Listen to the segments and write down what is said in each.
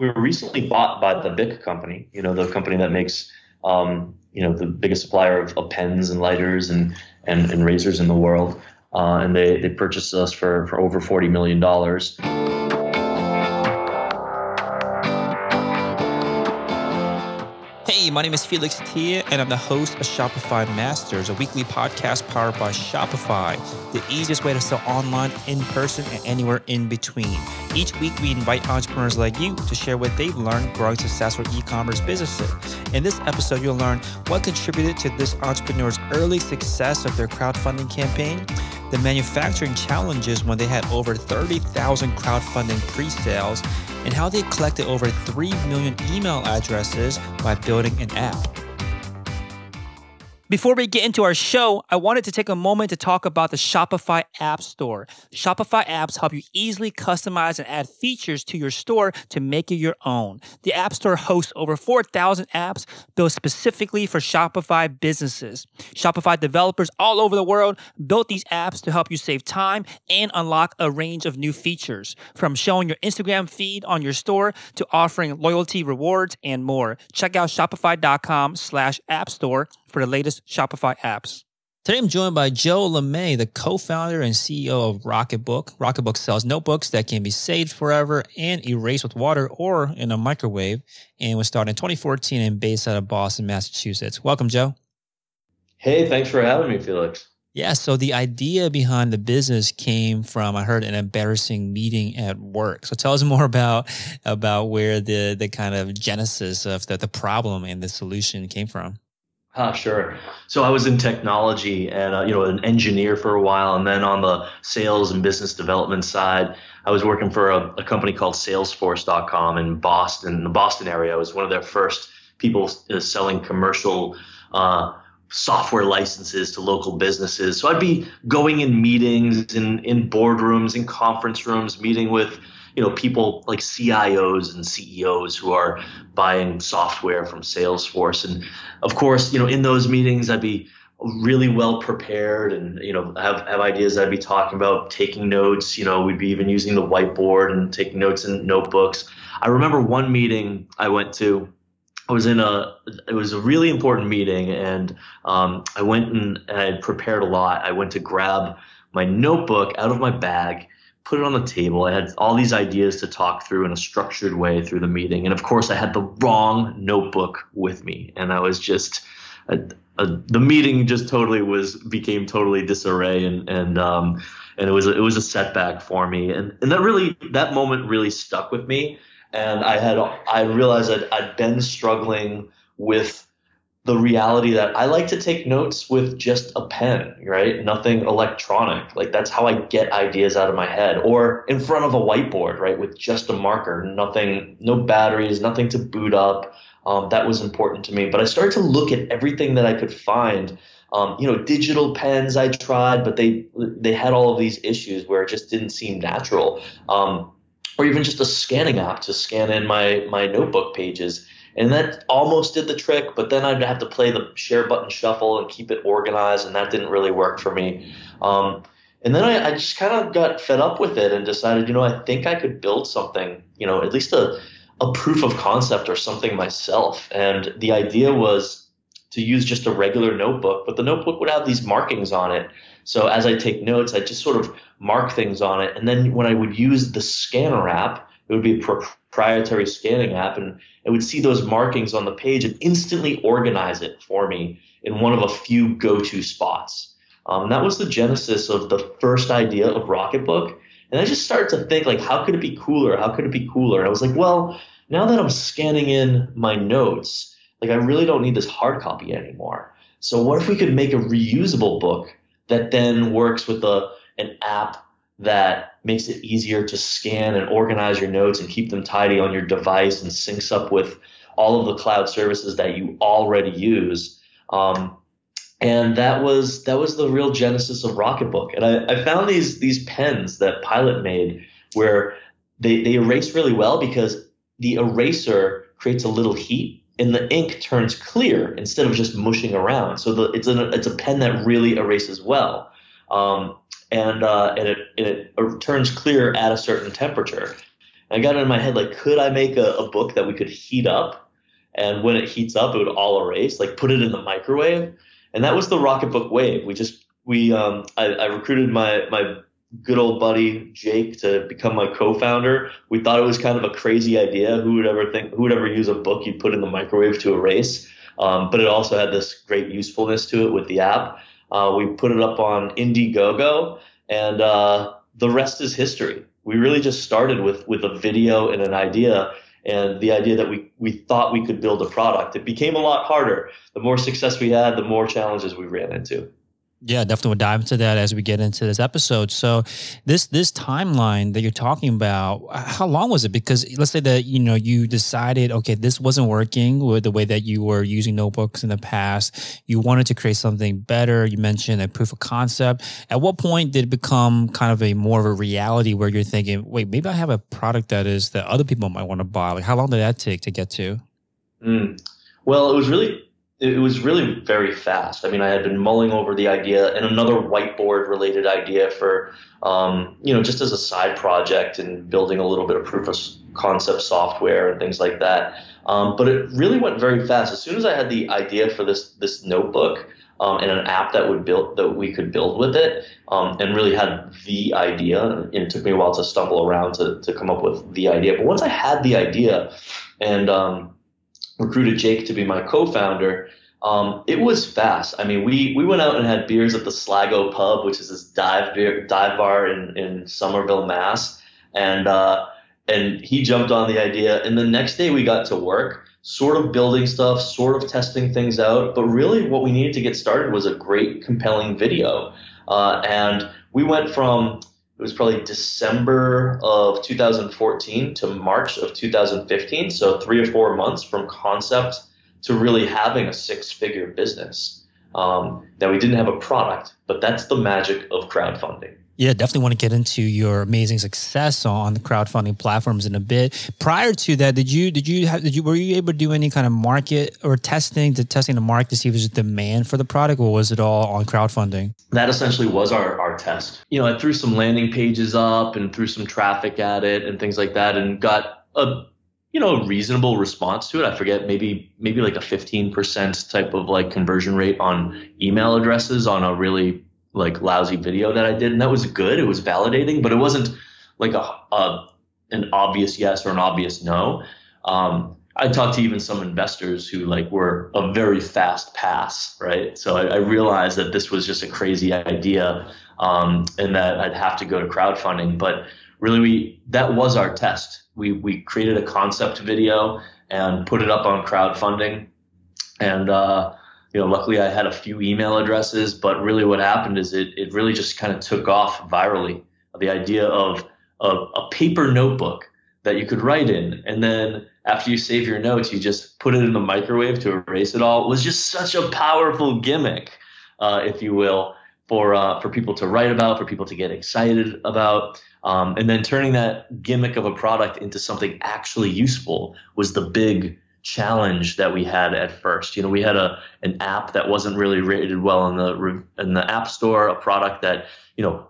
we were recently bought by the Bic company, you know, the company that makes, you know, the biggest supplier of pens and lighters and razors in the world. And they purchased us for over $40 million. Hey, my name is Felix Tia, and I'm the host of Shopify Masters, a weekly podcast powered by Shopify, the easiest way to sell online, in person, and anywhere in between. Each week, we invite entrepreneurs like you to share what they've learned growing successful e-commerce businesses. In this episode, you'll learn what contributed to this entrepreneur's early success of their crowdfunding campaign, the manufacturing challenges when they had over 30,000 crowdfunding pre-sales, and how they collected over 3 million email addresses by building an app. Before we get into our show, I wanted to take a moment to talk about the Shopify App Store. Shopify apps help you easily customize and add features to your store to make it your own. The App Store hosts over 4,000 apps built specifically for Shopify businesses. Shopify developers all over the world built these apps to help you save time and unlock a range of new features, from showing your Instagram feed on your store to offering loyalty rewards and more. Check out shopify.com/appstore for the latest Shopify apps. Today, I'm joined by Joe LeMay, the co-founder and CEO of RocketBook. RocketBook sells notebooks that can be saved forever and erased with water or in a microwave, and was started in 2014 and based out of Boston, Massachusetts. Welcome, Joe. Hey, thanks for having me, Felix. Yeah, so the idea behind the business came from, I heard, an embarrassing meeting at work. So tell us more about where the kind of genesis of the problem and the solution came from. Sure. So I was in technology and, an engineer for a while. And then on the sales and business development side, I was working for a company called Salesforce.com in Boston, the Boston area. I was one of their first people selling commercial software licenses to local businesses. So I'd be going in meetings, in boardrooms, in conference rooms, meeting with people like CIOs and CEOs who are buying software from Salesforce. And of course, in those meetings, I'd be really well prepared and, have ideas I'd be talking about, taking notes. We'd be even using the whiteboard and taking notes in notebooks. I remember one meeting I went to. It was a really important meeting, and I went and I had prepared a lot. I went to grab my notebook out of my bag, put it on the table. I had all these ideas to talk through in a structured way through the meeting. And of course, I had the wrong notebook with me. And I was just, the meeting just became totally disarray. And it was a setback for me. And that moment really stuck with me. And I realized I'd been struggling with the reality that I like to take notes with just a pen, right? Nothing electronic. Like, that's how I get ideas out of my head, or in front of a whiteboard, right? With just a marker, nothing, no batteries, nothing to boot up. That was important to me. But I started to look at everything that I could find. Digital pens I tried, but they had all of these issues where it just didn't seem natural. Or even just a scanning app to scan in my notebook pages. And that almost did the trick, but then I'd have to play the share button shuffle and keep it organized, and that didn't really work for me. And then I just kind of got fed up with it and decided, I think I could build something, at least a proof of concept or something myself. And the idea was to use just a regular notebook, but the notebook would have these markings on it. So as I take notes, I just sort of mark things on it. And then when I would use the scanner app, it would be proprietary scanning app, and it would see those markings on the page and instantly organize it for me in one of a few go-to spots. That was the genesis of the first idea of RocketBook. And I just started to think, like, how could it be cooler? How could it be cooler? And I was like, well, now that I'm scanning in my notes, like, I really don't need this hard copy anymore. So what if we could make a reusable book that then works with an app that makes it easier to scan and organize your notes and keep them tidy on your device, and syncs up with all of the cloud services that you already use. And that was the real genesis of RocketBook. And I found these pens that Pilot made where they erase really well because the eraser creates a little heat and the ink turns clear instead of just mushing around. So it's a pen that really erases well. And it turns clear at a certain temperature. And I got it in my head, like, could I make a book that we could heat up? And when it heats up, it would all erase, like put it in the microwave. And that was the RocketBook wave. I recruited my good old buddy Jake to become my co-founder. We thought it was kind of a crazy idea. Who would ever use a book you put in the microwave to erase? But it also had this great usefulness to it with the app. We put it up on Indiegogo, and the rest is history. We really just started with a video and an idea, and the idea that we thought we could build a product. It became a lot harder. The more success we had, the more challenges we ran into. Yeah, definitely we'll dive into that as we get into this episode. So this timeline that you're talking about, how long was it? Because let's say that, you decided, okay, this wasn't working with the way that you were using notebooks in the past. You wanted to create something better. You mentioned a proof of concept. At what point did it become kind of a more of a reality where you're thinking, wait, maybe I have a product that other people might want to buy? Like, how long did that take to get to? Well, it was really very fast. I mean, I had been mulling over the idea and another whiteboard related idea for, just as a side project and building a little bit of proof of concept software and things like that. But it really went very fast. As soon as I had the idea for this notebook and an app that we could build with it, and really had the idea, and it took me a while to stumble around to come up with the idea. But once I had the idea and recruited Jake to be my co-founder, it was fast. I mean, we went out and had beers at the Sligo pub, which is this dive bar in Somerville, Mass. And he jumped on the idea. And the next day we got to work, sort of building stuff, sort of testing things out. But really what we needed to get started was a great, compelling video. And we went from, it was probably December of 2014 to March of 2015. So 3 or 4 months from concept to really having a 6-figure business. Now we didn't have a product, but that's the magic of crowdfunding. Yeah, definitely want to get into your amazing success on the crowdfunding platforms in a bit. Prior to that, were you able to do any kind of market or testing the market to see if there's a demand for the product, or was it all on crowdfunding? That essentially was our test. I threw some landing pages up and threw some traffic at it and things like that, and got a reasonable response to it. I forget, maybe like a 15% type of like conversion rate on email addresses on a really like lousy video that I did. And that was good. It was validating, but it wasn't like an obvious yes or an obvious no. I talked to even some investors who like were a very fast pass, right? So I realized that this was just a crazy idea, and that I'd have to go to crowdfunding. But really, that was our test. We created a concept video and put it up on crowdfunding. And, luckily I had a few email addresses, but really what happened is it really just kind of took off virally. The idea of a paper notebook that you could write in, and then after you save your notes, you just put it in the microwave to erase it all. It was just such a powerful gimmick, if you will, for people to write about, for people to get excited about. And then turning that gimmick of a product into something actually useful was the big challenge that we had at first. We had an app that wasn't really rated well in the app store, a product that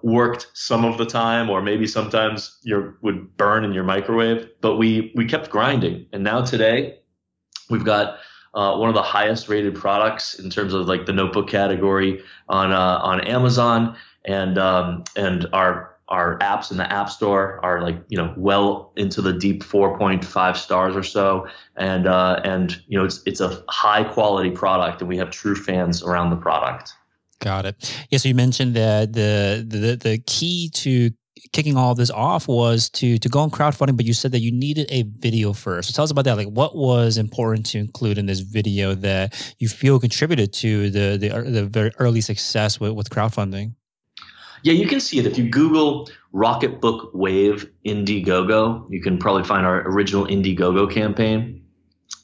worked some of the time, or maybe sometimes would burn in your microwave. But we kept grinding, and now today we've got one of the highest rated products in terms of like the notebook category on Amazon, and our apps in the App Store are like, well into the deep 4.5 stars or so. And it's a high quality product, and we have true fans around the product. Got it. Yeah, so you mentioned that the key to kicking all this off was to go on crowdfunding, but you said that you needed a video first. So tell us about that. Like, what was important to include in this video that you feel contributed to the very early success with crowdfunding? Yeah, you can see it. If you Google Rocketbook Wave Indiegogo, you can probably find our original Indiegogo campaign.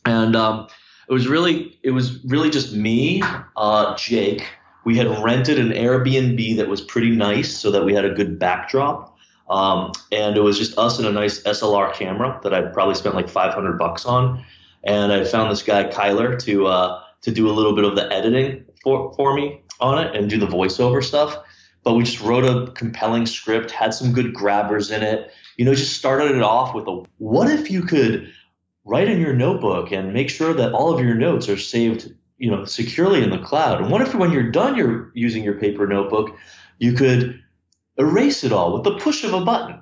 And it was really just me, Jake. We had rented an Airbnb that was pretty nice so that we had a good backdrop. And it was just us and a nice SLR camera that I probably spent like $500 on. And I found this guy, Kyler, to do a little bit of the editing for me on it and do the voiceover stuff. but we just wrote a compelling script, had some good grabbers in it. You know, just started it off with a, what if you could write in your notebook and make sure that all of your notes are saved, you know, securely in the cloud? And what if when you're done, you're using your paper notebook, you could erase it all with the push of a button?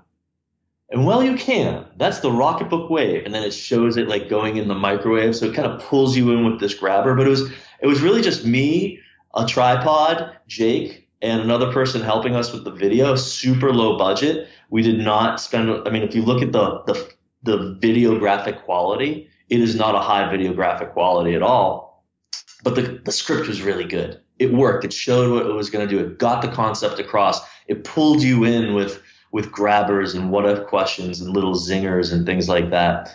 And well, you can. That's the RocketBook way. And then it shows it like going in the microwave. So it kind of pulls you in with this grabber. But it was really just me, a tripod, Jake, and another person helping us with the video. Super low budget. We did not spend, I mean, if you look at the video graphic quality, it is not a high video graphic quality at all. But the script was really good. It worked. It showed what it was going to do. It got the concept across. It pulled you in with grabbers and what if questions and little zingers and things like that.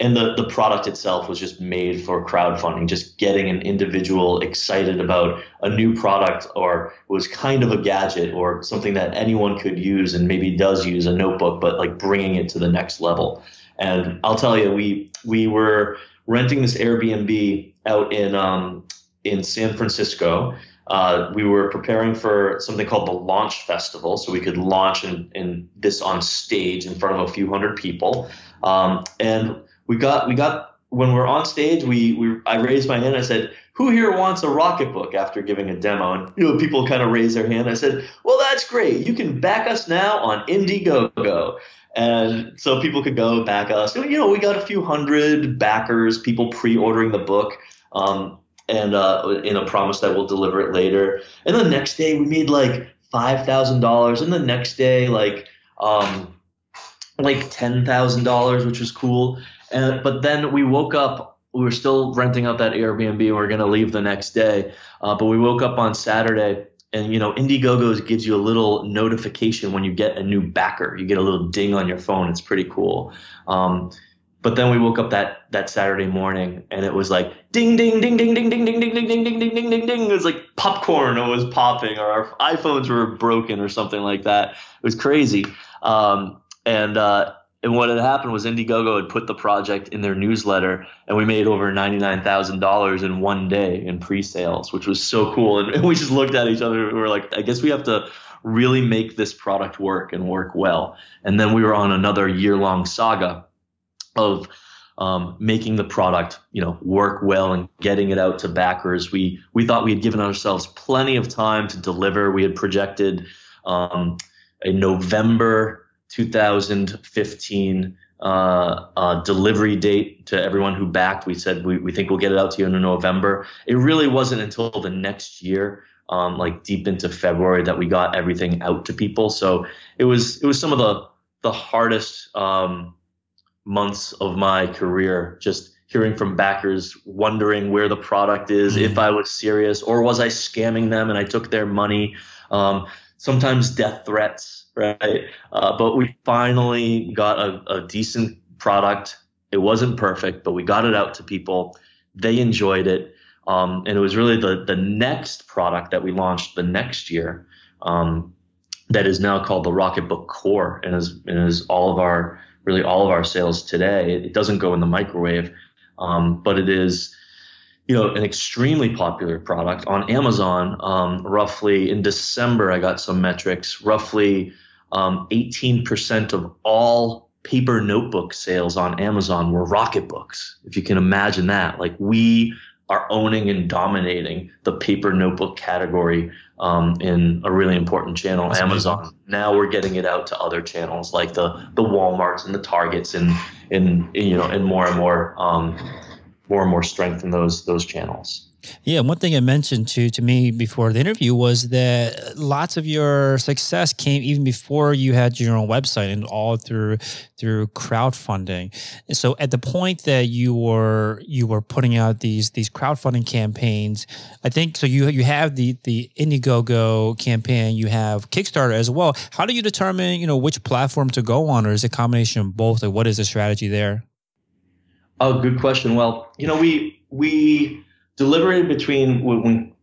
And the product itself was just made for crowdfunding, just getting an individual excited about a new product, or was kind of a gadget or something that anyone could use and maybe does use a notebook, but like bringing it to the next level. And I'll tell you, we were renting this Airbnb out in San Francisco. We were preparing for something called the Launch Festival, so we could launch in this on stage in front of a few hundred people. And we got when we're on stage, I raised my hand. I said, "Who here wants a RocketBook?" After giving a demo, and you know, people kind of raised their hand. I said, "Well, that's great. You can back us now on Indiegogo." And so people could go back us. You know, we got a few hundred backers, people pre-ordering the book. And in a promise that we'll deliver it later. And the next day we made like $5,000, and the next day like $10,000, which was cool. But then we woke up. We were still renting out that Airbnb. We were going to leave the next day, but we woke up on Saturday, and you know, Indiegogo gives you a little notification when you get a new backer. You get a little ding on your phone. It's pretty cool. But then we woke up that Saturday morning, and it was like ding, ding, ding, ding, ding, ding, ding, ding, ding, ding, ding, ding, ding, ding, ding. It was like popcorn was popping, or our iPhones were broken or something like that. It was crazy. And what had happened was Indiegogo had put the project in their newsletter, and we made over $99,000 in one day in pre-sales, which was so cool. And we just looked at each other and we were like, I guess we have to really make this product work and work well. And then we were on another year-long saga of making the product, you know, work well and getting it out to backers. We thought we had given ourselves plenty of time to deliver. We had projected a November 2015 delivery date to everyone who backed. We said we think we'll get it out to you in November. It really wasn't until the next year, like deep into February, that we got everything out to people. So it was some of the hardest months of my career, just hearing from backers, wondering where the product is, if I was serious or was I scamming them and I took their money, sometimes death threats, right? But we finally got a decent product. It wasn't perfect, but we got it out to people. They enjoyed it. And it was really the next product that we launched the next year that is now called the RocketBook Core, and is all of our sales today. It doesn't go in the microwave, but it is, you know, an extremely popular product on Amazon. Roughly in December, I got some metrics, roughly 18% of all paper notebook sales on Amazon were RocketBooks. If you can imagine that, like we are owning and dominating the paper notebook category in a really important channel, that's Amazon. Amazing. Now we're getting it out to other channels like the Walmarts and the Targets and you know, and more and more strength in those channels. Yeah, one thing I mentioned to me before the interview was that lots of your success came even before you had your own website, and all through crowdfunding. And so at the point that you were putting out these crowdfunding campaigns, I think so you have the Indiegogo campaign, you have Kickstarter as well. How do you determine, you know, which platform to go on, or is it a combination of both? Like, what is the strategy there? Oh, good question. Well, you know, we deliberated between,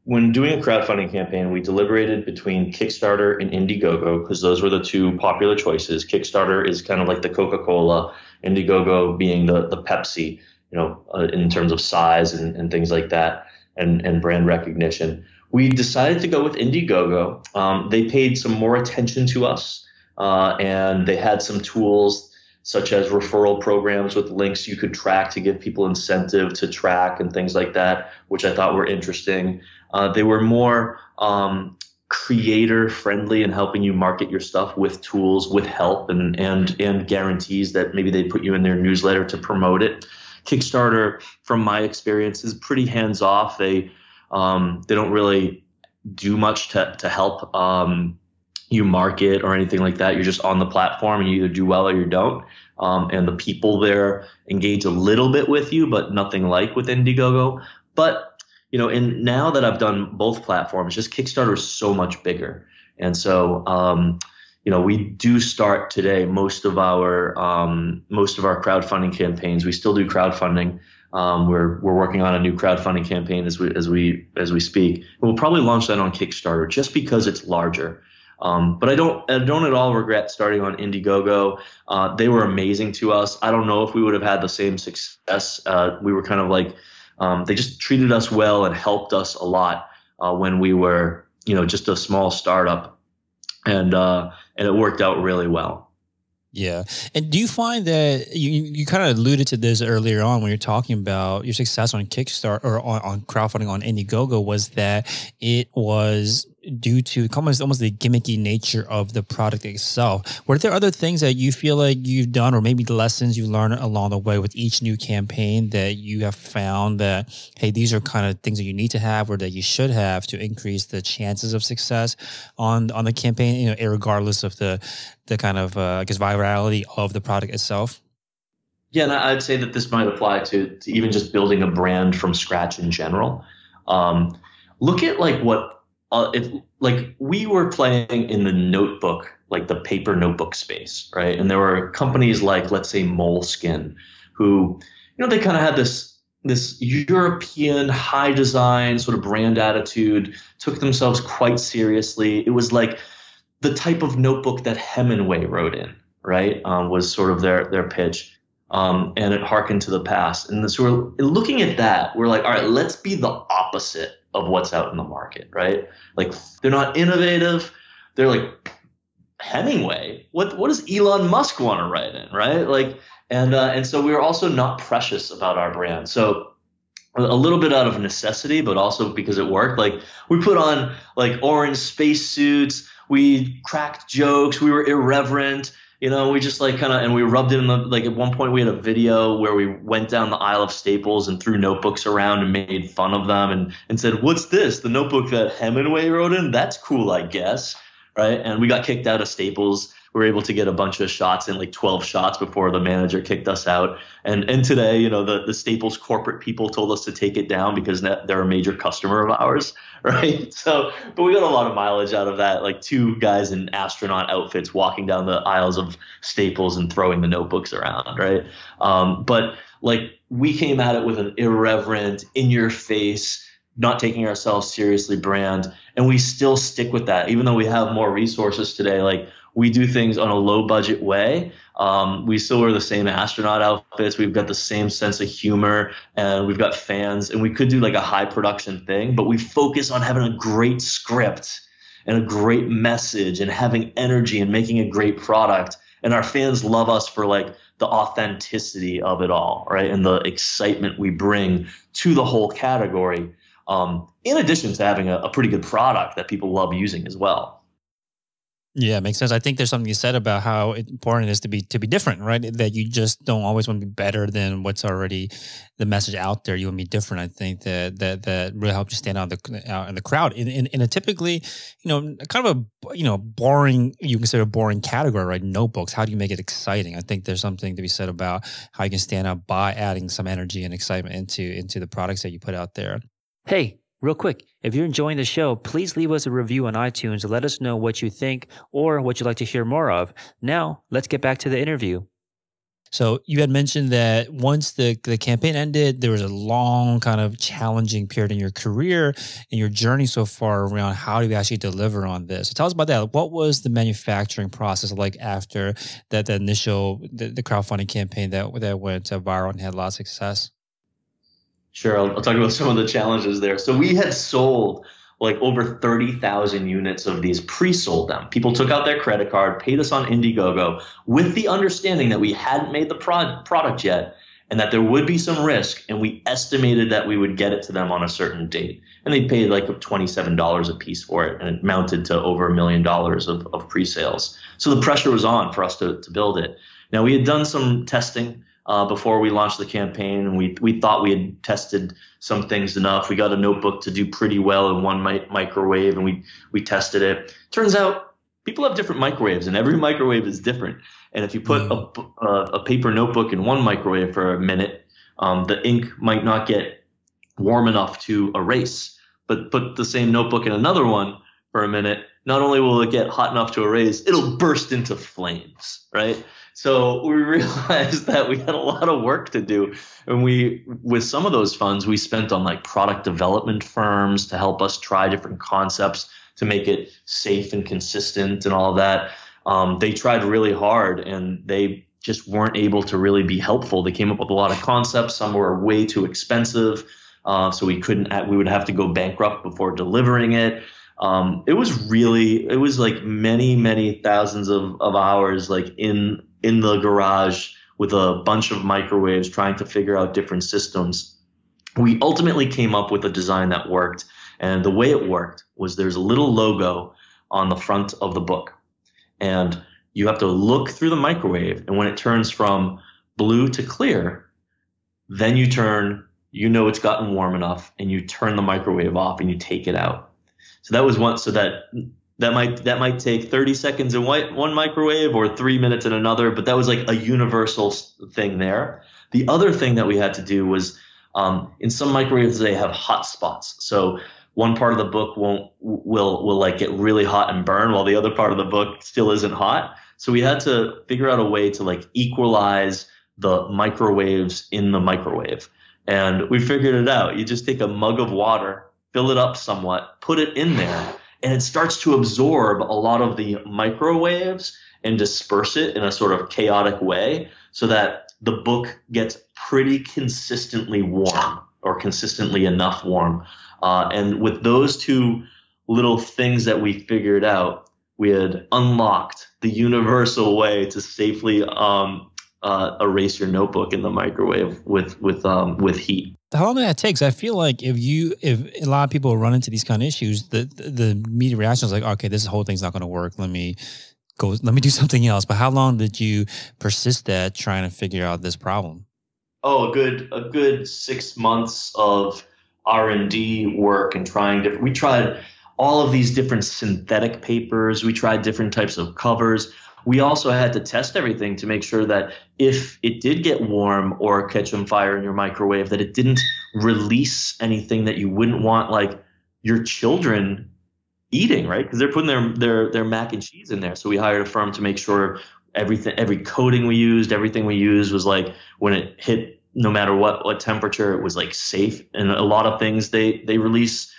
when doing a crowdfunding campaign, we deliberated between Kickstarter and Indiegogo, because those were the two popular choices. Kickstarter is kind of like the Coca-Cola, Indiegogo being the Pepsi, you know, in terms of size and things like that, and brand recognition. We decided to go with Indiegogo. They paid some more attention to us, and they had some tools such as referral programs with links you could track to give people incentive to track and things like that, which I thought were interesting. They were more creator friendly in helping you market your stuff with tools, with help, and guarantees that maybe they put you in their newsletter to promote it. Kickstarter, from my experience, is pretty hands off. They don't really do much to help you market or anything like that. You're just on the platform and you either do well or you don't. And the people there engage a little bit with you, but nothing like with Indiegogo. But, you know, and now that I've done both platforms, just Kickstarter is so much bigger. And so, you know, we do start today most of our crowdfunding campaigns. We still do crowdfunding. We're working on a new crowdfunding campaign as we speak. We'll probably launch that on Kickstarter just because it's larger. But I don't at all regret starting on Indiegogo. They were amazing to us. I don't know if we would have had the same success. We were kind of like, they just treated us well and helped us a lot when we were, you know, just a small startup, and it worked out really well. Yeah. And do you find that you kind of alluded to this earlier on when you're talking about your success on Kickstarter or on crowdfunding on Indiegogo, was that it was due to almost the gimmicky nature of the product itself. Were there other things that you feel like you've done, or maybe the lessons you learned along the way with each new campaign, that you have found that, hey, these are kind of things that you need to have or that you should have to increase the chances of success on the campaign, you know, irregardless of the kind of, I guess, virality of the product itself? Yeah, and I'd say that this might apply to even just building a brand from scratch in general. Look at like what, we were playing in the notebook, like the paper notebook space, right? And there were companies like, let's say, Moleskine, who, you know, they kind of had this European high design sort of brand attitude, took themselves quite seriously. It was like the type of notebook that Hemingway wrote in, right? Was sort of their pitch. And it harkened to the past. And so we're looking at that. We're like, all right, let's be the opposite of what's out in the market, right? Like, they're not innovative. They're like Hemingway. What does Elon Musk want to write in, right? Like, and so we were also not precious about our brand. So a little bit out of necessity, but also because it worked. Like, we put on like orange spacesuits. We cracked jokes. We were irreverent. You know, we just like kind of, and we rubbed in the, like, at one point we had a video where we went down the aisle of Staples and threw notebooks around and made fun of them and said, what's this? The notebook that Hemingway wrote in? That's cool, I guess. Right. And we got kicked out of Staples. We were able to get a bunch of shots in, like 12 shots, before the manager kicked us out. And today, you know, the Staples corporate people told us to take it down because they're a major customer of ours, right? So, but we got a lot of mileage out of that, like two guys in astronaut outfits walking down the aisles of Staples and throwing the notebooks around, right? But like, we came at it with an irreverent, in-your-face, not taking ourselves seriously brand, and we still stick with that, even though we have more resources today. Like, we do things on a low budget way. We still wear the same astronaut outfits. We've got the same sense of humor, and we've got fans, and we could do like a high production thing, but we focus on having a great script and a great message and having energy and making a great product. And our fans love us for like the authenticity of it all, right? And the excitement we bring to the whole category. In addition to having a pretty good product that people love using as well. Yeah, it makes sense. I think there's something you said about how important it is to be different, right? That you just don't always want to be better than what's already the message out there. You want to be different. I think that really helps you stand out in the crowd in a typically, you know, kind of a, you know, boring, you consider a boring category, right? Notebooks. How do you make it exciting? I think there's something to be said about how you can stand out by adding some energy and excitement into the products that you put out there. Hey. Real quick, if you're enjoying the show, please leave us a review on iTunes to let us know what you think or what you'd like to hear more of. Now, let's get back to the interview. So you had mentioned that once the campaign ended, there was a long kind of challenging period in your career and your journey so far around how do you actually deliver on this. So tell us about that. What was the manufacturing process like after that initial the crowdfunding campaign that went viral and had a lot of success? Sure, I'll talk about some of the challenges there. So we had sold like over 30,000 units of these pre-sold them. People took out their credit card, paid us on Indiegogo with the understanding that we hadn't made the product yet and that there would be some risk. And we estimated that we would get it to them on a certain date. And they paid like $27 a piece for it. And it amounted to over $1 million of pre-sales. So the pressure was on for us to build it. Now, we had done some testing before we launched the campaign, and we thought we had tested some things enough. We got a notebook to do pretty well in one microwave, and we tested it. Turns out people have different microwaves, and every microwave is different. And if you put a paper notebook in one microwave for a minute, the ink might not get warm enough to erase. But put the same notebook in another one for a minute, not only will it get hot enough to erase, it'll burst into flames, right? So we realized that we had a lot of work to do. And we, with some of those funds, we spent on like product development firms to help us try different concepts to make it safe and consistent and all that. They tried really hard and they just weren't able to really be helpful. They came up with a lot of concepts. Some were way too expensive. So we couldn't, we would have to go bankrupt before delivering it. It was like many thousands of hours, like in the garage with a bunch of microwaves trying to figure out different systems. We ultimately came up with a design that worked. And the way it worked was there's a little logo on the front of the book. And you have to look through the microwave. And when it turns from blue to clear, then you turn, you know, it's gotten warm enough, and you turn the microwave off and you take it out. So that was one. So that might take 30 seconds in one microwave or 3 minutes in another, but that was like a universal thing there. The other thing that we had to do was in some microwaves they have hot spots. So one part of the book will like get really hot and burn while the other part of the book still isn't hot. So we had to figure out a way to like equalize the microwaves in the microwave. And we figured it out. You just take a mug of water, fill it up somewhat, put it in there, and it starts to absorb a lot of the microwaves and disperse it in a sort of chaotic way so that the book gets pretty consistently warm or consistently enough warm. And with those two little things that we figured out, we had unlocked the universal way to safely erase your notebook in the microwave with heat. How long that takes? I feel like if a lot of people run into these kind of issues, the immediate reaction is like, okay, this whole thing's not going to work. Let me do something else. But how long did you persist that trying to figure out this problem? Oh, a good 6 months of R&D work and trying different. We tried all of these different synthetic papers. We tried different types of covers. We also had to test everything to make sure that if it did get warm or catch on fire in your microwave, that it didn't release anything that you wouldn't want, like your children eating, right? Because they're putting their mac and cheese in there. So we hired a firm to make sure every coating we used was like, when it hit, no matter what temperature, it was like safe. And a lot of things they release,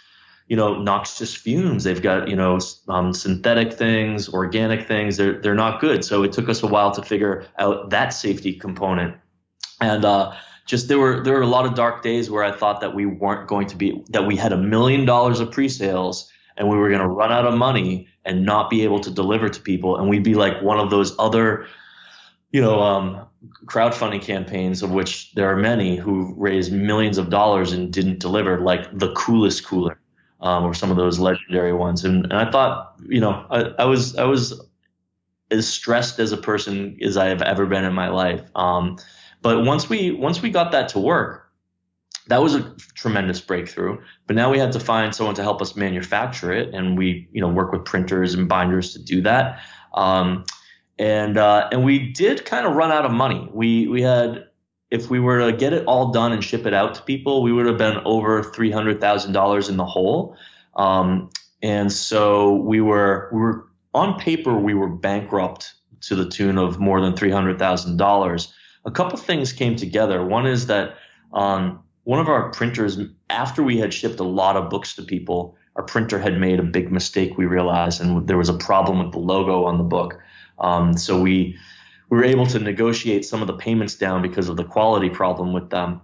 you know, noxious fumes. They've got, you know, synthetic things, organic things. They're not good. So it took us a while to figure out that safety component. And just there were a lot of dark days where I thought that we weren't going to be, that we had $1 million of pre-sales and we were going to run out of money and not be able to deliver to people, and we'd be like one of those other, you know, crowdfunding campaigns, of which there are many, who raised millions of dollars and didn't deliver, like the Coolest Cooler. Or some of those legendary ones. And I thought, you know, I was as stressed as a person as I have ever been in my life. But once we got that to work, that was a tremendous breakthrough. But now we had to find someone to help us manufacture it. And we, you know, work with printers and binders to do that. And we did kind of run out of money. We had, if we were to get it all done and ship it out to people, we would have been over $300,000 in the hole. And so we were on paper, we were bankrupt to the tune of more than $300,000. A couple things came together. One is that one of our printers, after we had shipped a lot of books to people, our printer had made a big mistake, we realized, and there was a problem with the logo on the book. So we were able to negotiate some of the payments down because of the quality problem with them.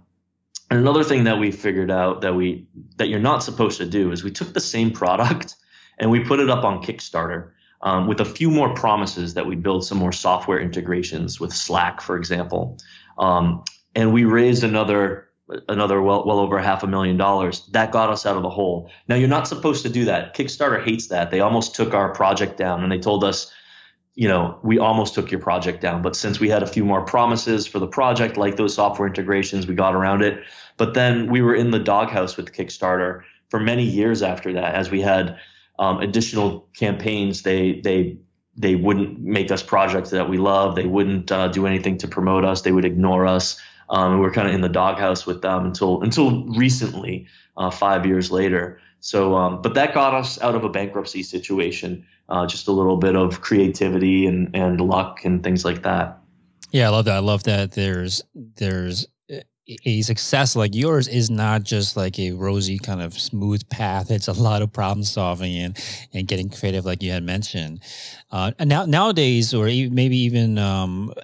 And another thing that we figured out that you're not supposed to do is we took the same product and we put it up on Kickstarter with a few more promises that we build some more software integrations with Slack, for example. And we raised another well over $500,000. That got us out of the hole. Now, you're not supposed to do that. Kickstarter hates that. They almost took our project down, and they told us, you know, we almost took your project down, but since we had a few more promises for the project, like those software integrations, we got around it. But then we were in the doghouse with Kickstarter for many years after that. As we had additional campaigns, they wouldn't make us projects that we love. They wouldn't do anything to promote us. They would ignore us. We were kind of in the doghouse with them until recently, 5 years later. So, but that got us out of a bankruptcy situation. Just a little bit of creativity and luck and things like that. Yeah, I love that. I love that there's a success like yours is not just like a rosy kind of smooth path. It's a lot of problem solving and getting creative, like you had mentioned. And nowadays, or maybe even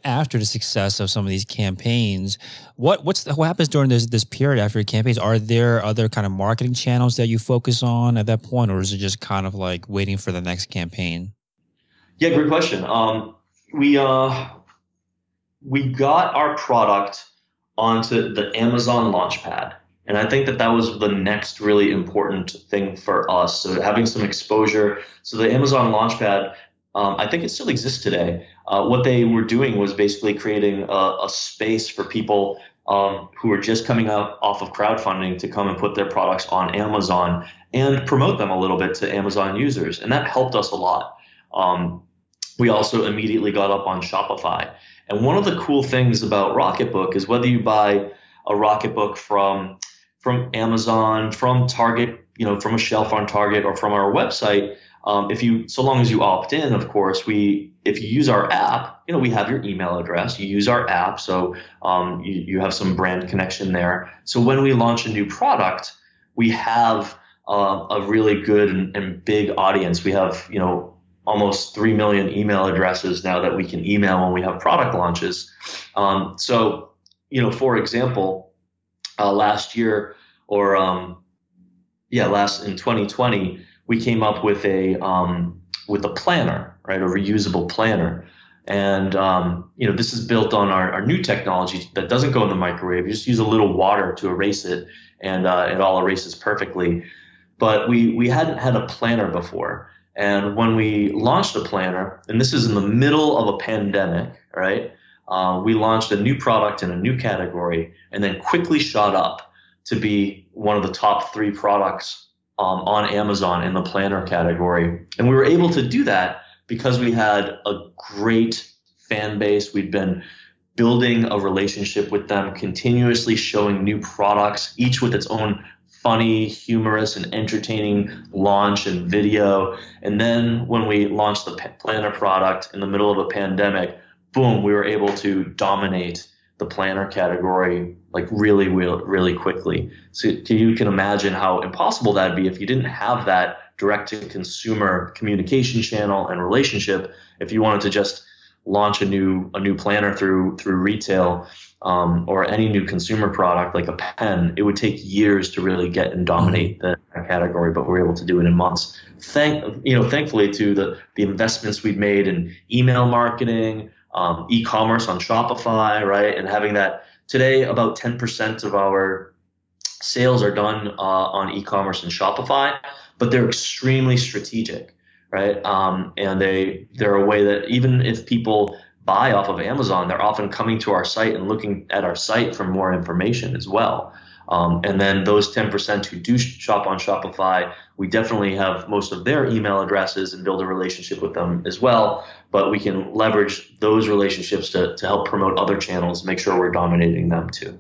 after the success of some of these campaigns, what happens during this period after campaigns? Are there other kind of marketing channels that you focus on at that point, or is it just kind of like waiting for the next campaign? Yeah, great question. We got our product onto the Amazon Launchpad. And I think that was the next really important thing for us. So having some exposure. So the Amazon Launchpad, I think it still exists today. What they were doing was basically creating a space for people who are just coming up off of crowdfunding to come and put their products on Amazon and promote them a little bit to Amazon users. And that helped us a lot. We also immediately got up on Shopify. And one of the cool things about RocketBook is whether you buy a RocketBook from Amazon, from Target, you know, from a shelf on Target, or from our website, so long as you opt in, of course, if you use our app, you know, we have your email address. You use our app, so you have some brand connection there. So when we launch a new product, we have a really good and big audience. We have, you know, almost 3 million email addresses now that we can email when we have product launches. So, you know, for example, in 2020, we came up with a planner, right? A reusable planner. And, you know, this is built on our new technology that doesn't go in the microwave. You just use a little water to erase it, and it all erases perfectly. But we hadn't had a planner before. And when we launched the planner, and this is in the middle of a pandemic, right? We launched a new product in a new category, and then quickly shot up to be one of the top 3 products on Amazon in the planner category. And we were able to do that because we had a great fan base. We'd been building a relationship with them, continuously showing new products, each with its own funny, humorous, and entertaining launch and video. And then when we launched the planner product in the middle of a pandemic, boom, we were able to dominate the planner category like really, really quickly. So you can imagine how impossible that'd be if you didn't have that direct-to-consumer communication channel and relationship. If you wanted to just launch a new planner through retail, or any new consumer product like a pen, it would take years to really get and dominate the category, but we're able to do it in months. Thankfully to the investments we've made in email marketing, e-commerce on Shopify, right? And having that today, about 10% of our sales are done on e-commerce and Shopify, but they're extremely strategic, right? And they're a way that even if people buy off of Amazon, they're often coming to our site and looking at our site for more information as well. And then those 10% who do shop on Shopify, we definitely have most of their email addresses and build a relationship with them as well. But we can leverage those relationships to help promote other channels, make sure we're dominating them too.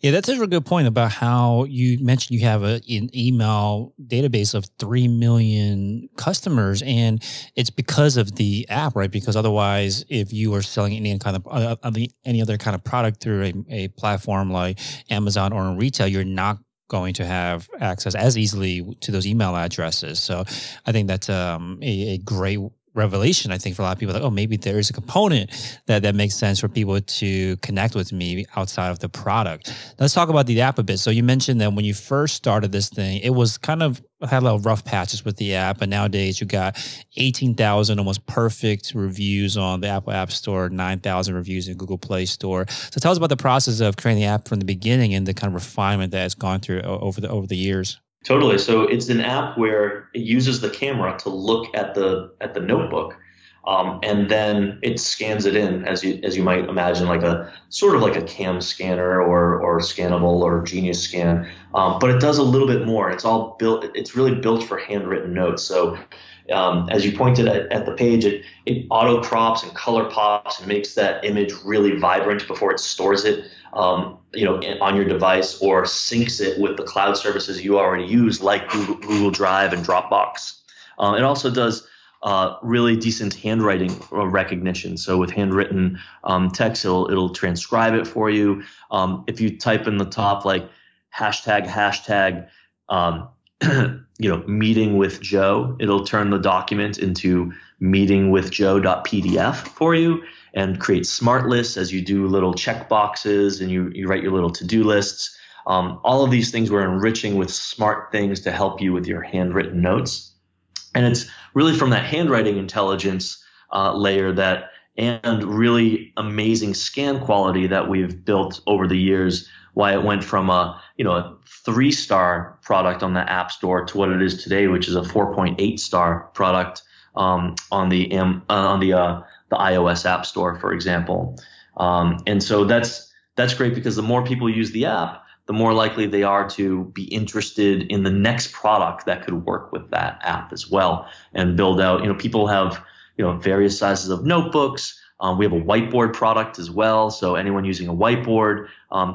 Yeah, that's a real good point about how you mentioned you have an email database of 3 million customers, and it's because of the app, right? Because otherwise, if you are selling any other kind of product through a platform like Amazon or in retail, you're not going to have access as easily to those email addresses. So I think that's a great revelation, I think, for a lot of people, like, oh, maybe there is a component that makes sense for people to connect with me outside of the product. Now, let's talk about the app a bit. So you mentioned that when you first started this thing, it was kind of had a lot of rough patches with the app, but nowadays you got 18,000 almost perfect reviews on the Apple App Store, 9,000 reviews in Google Play Store. So tell us about the process of creating the app from the beginning and the kind of refinement that it's gone through over the years. Totally. So it's an app where it uses the camera to look at the notebook, and then it scans it in, as you might imagine, like a sort of like a CAM scanner or Scannable or Genius Scan, but it does a little bit more. It's all built. It's really built for handwritten notes. So as you pointed at the page, it auto crops and color pops and makes that image really vibrant before it stores it, on your device, or syncs it with the cloud services you already use, like Google Drive and Dropbox. It also does really decent handwriting recognition. So with handwritten text, it'll transcribe it for you. If you type in the top, like hashtag, meeting with Joe, it'll turn the document into meetingwithjoe.pdf for you and create smart lists as you do little check boxes and you write your little to-do lists. All of these things we're enriching with smart things to help you with your handwritten notes. And it's really from that handwriting intelligence layer that, and really amazing scan quality that we've built over the years, why it went from a 3-star product on the App Store to what it is today, which is a 4.8-star product on the iOS App Store, for example. And so that's great, because the more people use the app, the more likely they are to be interested in the next product that could work with that app as well, and build out. People have various sizes of notebooks. We have a whiteboard product as well. So anyone using a whiteboard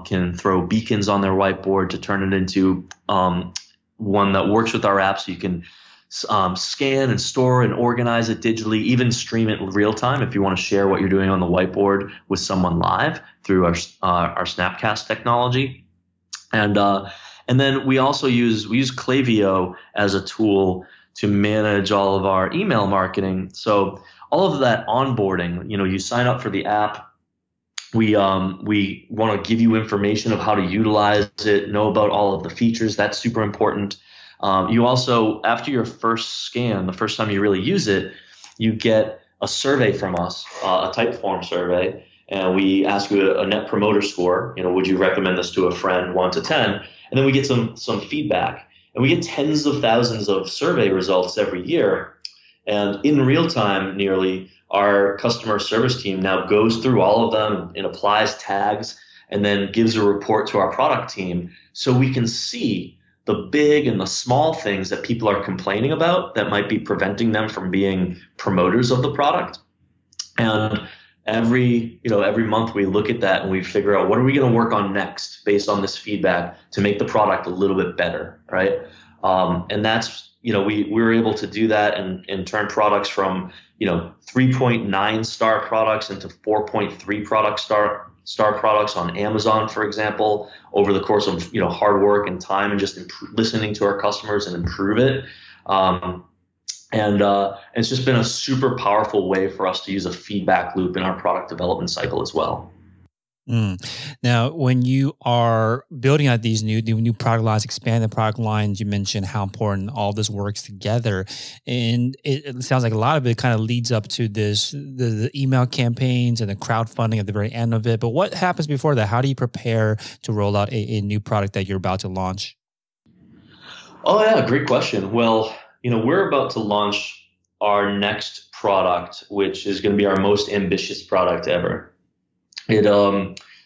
can throw beacons on their whiteboard to turn it into one that works with our app. So you can scan and store and organize it digitally, even stream it in real time if you want to share what you're doing on the whiteboard with someone live through our Snapcast technology. And then we also use Klaviyo as a tool to manage all of our email marketing. So all of that onboarding, you sign up for the app. We want to give you information of how to utilize it, know about all of the features. That's super important. You also, after your first scan, the first time you really use it, you get a survey from us, a Typeform survey, and we ask you a net promoter score. Would you recommend this to a friend, 1 to 10? And then we get some feedback. And we get tens of thousands of survey results every year. And in real time, nearly, our customer service team now goes through all of them and applies tags and then gives a report to our product team, so we can see the big and the small things that people are complaining about that might be preventing them from being promoters of the product. And every month we look at that and we figure out, what are we going to work on next based on this feedback to make the product a little bit better, right? And that's, we were able to do that and turn products from, 3.9-star products into 4.3 star products on Amazon, for example, over the course of, hard work and time and just listening to our customers and improve it. And it's just been a super powerful way for us to use a feedback loop in our product development cycle as well. Now, when you are building out these new product lines, expanded product lines, you mentioned how important all this works together. And it sounds like a lot of it kind of leads up to this, the email campaigns and the crowdfunding at the very end of it. But what happens before that? How do you prepare to roll out a new product that you're about to launch? Oh, yeah, great question. Well, we're about to launch our next product, which is going to be our most ambitious product ever. It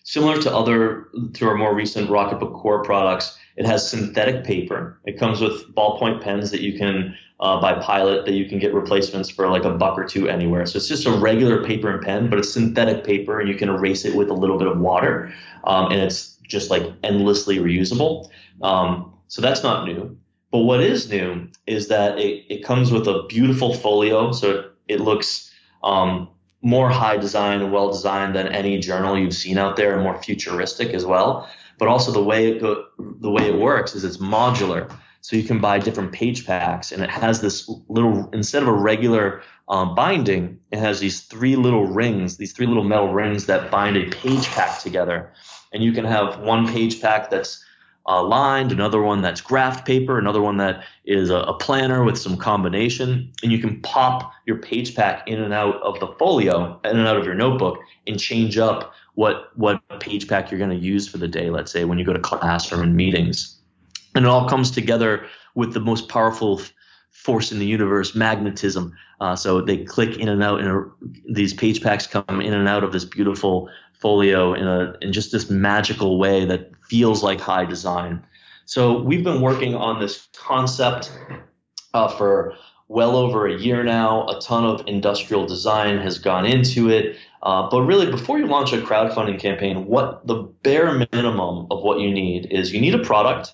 similar to our more recent RocketBook Core products, it has synthetic paper. It comes with ballpoint pens that you can buy pilot, that you can get replacements for like $1 or $2 anywhere. So it's just a regular paper and pen, but it's synthetic paper, and you can erase it with a little bit of water, and it's just like endlessly reusable. So that's not new. But what is new is that it comes with a beautiful folio, so it looks more high design and well designed than any journal you've seen out there, and more futuristic as well. But also the way it works is it's modular, so you can buy different page packs, and it has this little, instead of a regular binding, it has these three little rings, these three little metal rings that bind a page pack together. And you can have one page pack that's lined, another one that's graph paper, another one that is a planner with some combination. And you can pop your page pack in and out of the folio, in and out of your notebook, and change up what page pack you're going to use for the day, let's say, when you go to class or in meetings. And it all comes together with the most powerful force in the universe, magnetism. So they click in and out, and these page packs come in and out of this beautiful folio in just this magical way that feels like high design. So we've been working on this concept for well over a year now. A ton of industrial design has gone into it. But really, before you launch a crowdfunding campaign, what the bare minimum of what you need is you need a product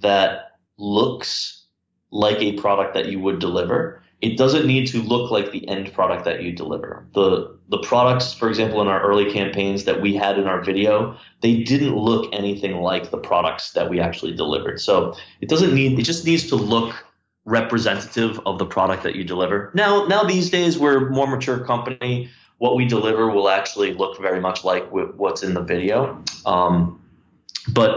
that looks like a product that you would deliver. It doesn't need to look like the end product that you deliver. The products, for example, in our early campaigns that we had in our video, they didn't look anything like the products that we actually delivered. So it doesn't need, it just needs to look representative of the product that you deliver. Now these days, we're a more mature company. What we deliver will actually look very much like what's in the video. But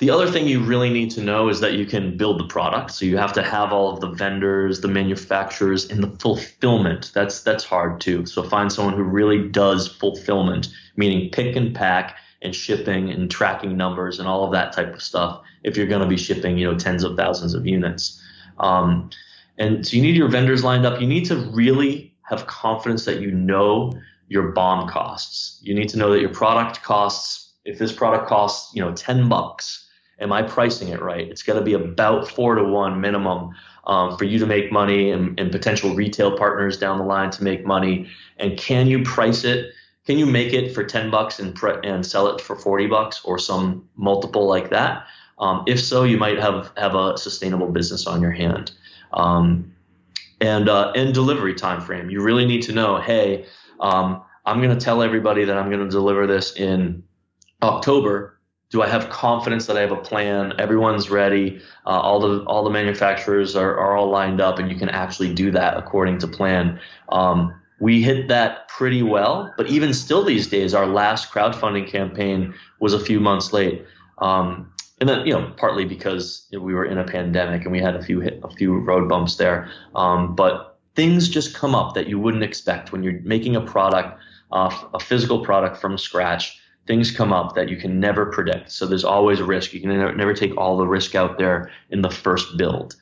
the other thing you really need to know is that you can build the product. So you have to have all of the vendors, the manufacturers, and the fulfillment. That's hard too. So find someone who really does fulfillment, meaning pick and pack and shipping and tracking numbers and all of that type of stuff, if you're going to be shipping, tens of thousands of units. And so you need your vendors lined up. You need to really have confidence that you know your BOM costs. You need to know that your product costs, if this product costs, $10, am I pricing it right? It's got to be about 4-to-1 minimum for you to make money and potential retail partners down the line to make money. And can you price it? Can you make it for $10 and sell it for $40 or some multiple like that? If so, you might have a sustainable business on your hand. And delivery time frame. You really need to know, hey, I'm going to tell everybody that I'm going to deliver this in October. Do I have confidence that I have a plan? Everyone's ready. All the manufacturers are all lined up, and you can actually do that according to plan. We hit that pretty well, but even still these days, our last crowdfunding campaign was a few months late. And then, partly because we were in a pandemic and we had a few road bumps there. But things just come up that you wouldn't expect when you're making a product, a physical product from scratch. Things come up that you can never predict. So there's always risk. You can never take all the risk out there in the first build.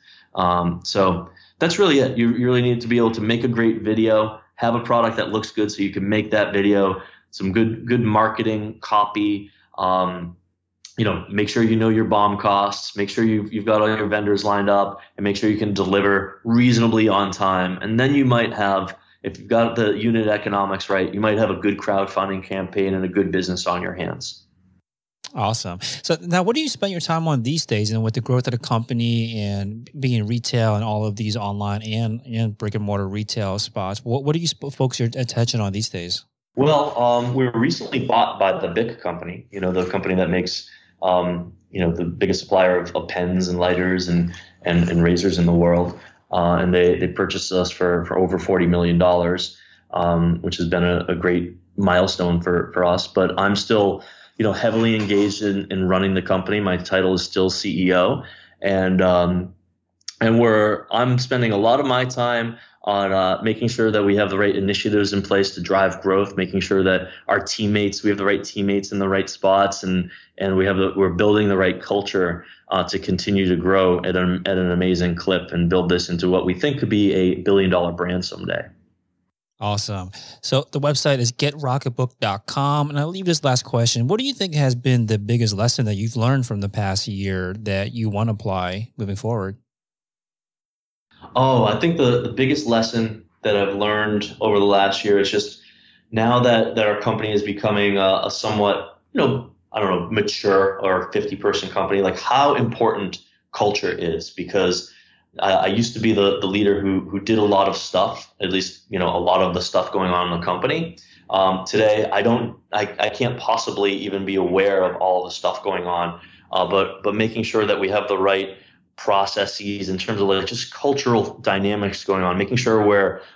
So that's really it. You really need to be able to make a great video, have a product that looks good so you can make that video, some good marketing, copy, make sure you know your BOM costs, make sure you've got all your vendors lined up, and make sure you can deliver reasonably on time. And then you might have, if you've got the unit economics right, you might have a good crowdfunding campaign and a good business on your hands. Awesome. So now what do you spend your time on these days, and with the growth of the company and being in retail and all of these online and brick and mortar retail spots, what do you focus your attention on these days? Well, we were recently bought by the Bic company, the company that makes, the biggest supplier of pens and lighters and razors in the world. And they purchased us for over $40 million, which has been a great milestone for us. But I'm still, heavily engaged in running the company. My title is still CEO, and I'm spending a lot of my time on making sure that we have the right initiatives in place to drive growth, making sure that we have the right teammates in the right spots, and we're building the right culture to continue to grow at an amazing clip and build this into what we think could be a billion-dollar brand someday. Awesome. So the website is GetRocketBook.com. And I'll leave this last question. What do you think has been the biggest lesson that you've learned from the past year that you want to apply moving forward? Oh, I think the biggest lesson that I've learned over the last year is just now that our company is becoming a somewhat, mature or 50-person company, like how important culture is, because I used to be the leader who did a lot of stuff, at least, a lot of the stuff going on in the company. Today, I can't possibly even be aware of all the stuff going on, but making sure that we have the right processes, in terms of like just cultural dynamics going on, making sure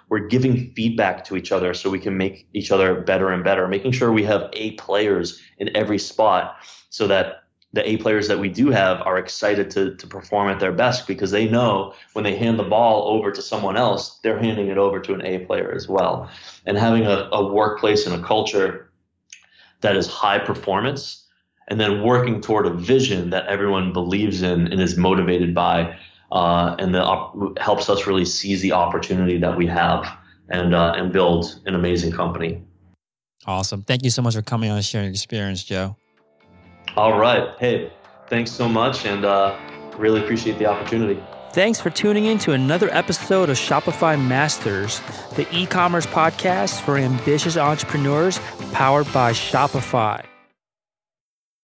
we're giving feedback to each other so we can make each other better and better, making sure we have A players in every spot so that the A players that we do have are excited to perform at their best, because they know when they hand the ball over to someone else, they're handing it over to an A player as well. And having a workplace and a culture that is high performance, and then working toward a vision that everyone believes in and is motivated by, and that helps us really seize the opportunity that we have and build an amazing company. Awesome. Thank you so much for coming on and sharing your experience, Joe. All right. Hey, thanks so much, and really appreciate the opportunity. Thanks for tuning in to another episode of Shopify Masters, the e-commerce podcast for ambitious entrepreneurs powered by Shopify.